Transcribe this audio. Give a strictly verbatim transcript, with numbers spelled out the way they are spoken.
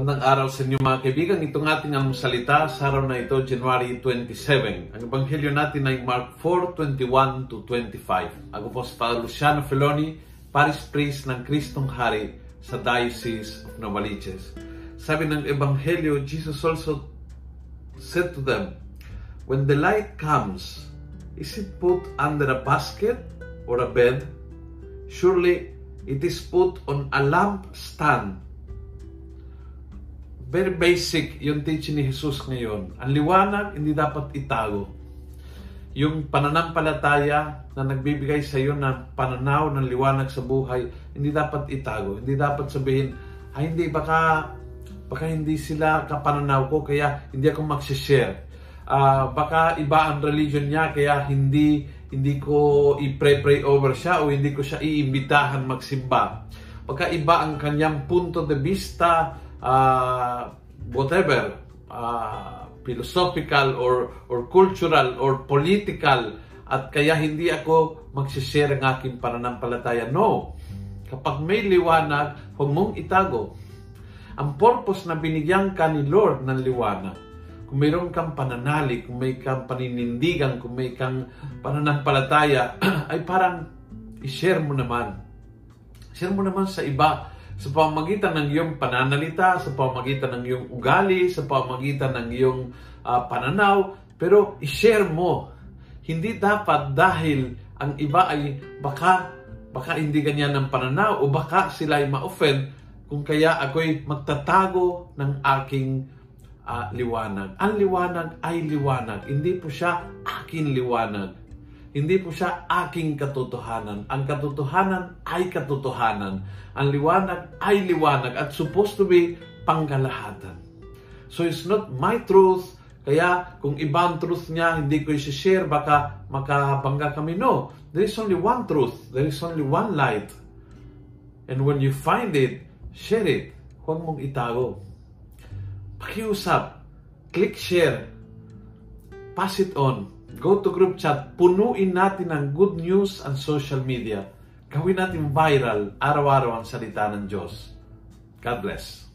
Magandang araw sa inyo mga kaibigan. Itong ating ang salita sa araw na ito, January twenty-seven. Ang ebanghelyo natin ay Mark four, twenty-one to twenty-five. Ako po si Paolo Luciano Filoni, Parish Priest ng Kristong Hari sa Diocese of Novaliches. Sabi ng ebanghelyo, Jesus also said to them, "When the light comes, is it put under a basket or a bed? Surely it is put on a lamp stand." Very basic yung teaching ni Jesus ngayon. Ang liwanag, hindi dapat itago. Yung pananampalataya na nagbibigay sa iyo ng pananaw, ng liwanag sa buhay, hindi dapat itago. Hindi dapat sabihin, ay hindi, baka, baka hindi sila kapananaw ko, kaya hindi ako magsishare. Uh, baka iba ang religion niya, kaya hindi, hindi ko i-pray-pray over siya o hindi ko siya iimbitahan magsimba. Baka iba ang kanyang punto de vista, Uh, whatever, uh, philosophical or, or cultural or political, at kaya hindi ako magsishare ng aking pananampalataya. No, kapag may liwanag, huwag mong itago. Ang purpose na binigyan ka ni Lord ng liwanag, kung mayroon kang pananalig, kung may kang paninindigan, kung may kang pananampalataya, ay parang i-share mo naman. Share mo naman sa iba. Sa pamagitan ng iyong pananalita, sa pamagitan ng iyong ugali, sa pamagitan ng iyong uh, pananaw, pero i-share mo. Hindi dapat dahil ang iba ay baka, baka hindi ganyan ng pananaw o baka sila ay ma-offend, kung kaya ako'y magtatago ng aking uh, liwanag. Ang liwanag ay liwanag, hindi po siya aking liwanag. Hindi po siya aking katotohanan. Ang katotohanan ay katotohanan. Ang liwanag ay liwanag at supposed to be pangkalahatan. So it's not my truth. Kaya kung ibang truth niya, hindi ko i-share, baka makabangga kami. No, there is only one truth. There is only one light. And when you find it, share it. Huwag mong itago. Pakiusap. Click share. Pass it on. Go to group chat. Punuin natin ang good news and social media. Gawin natin viral araw-araw ang salita ng Diyos. God bless.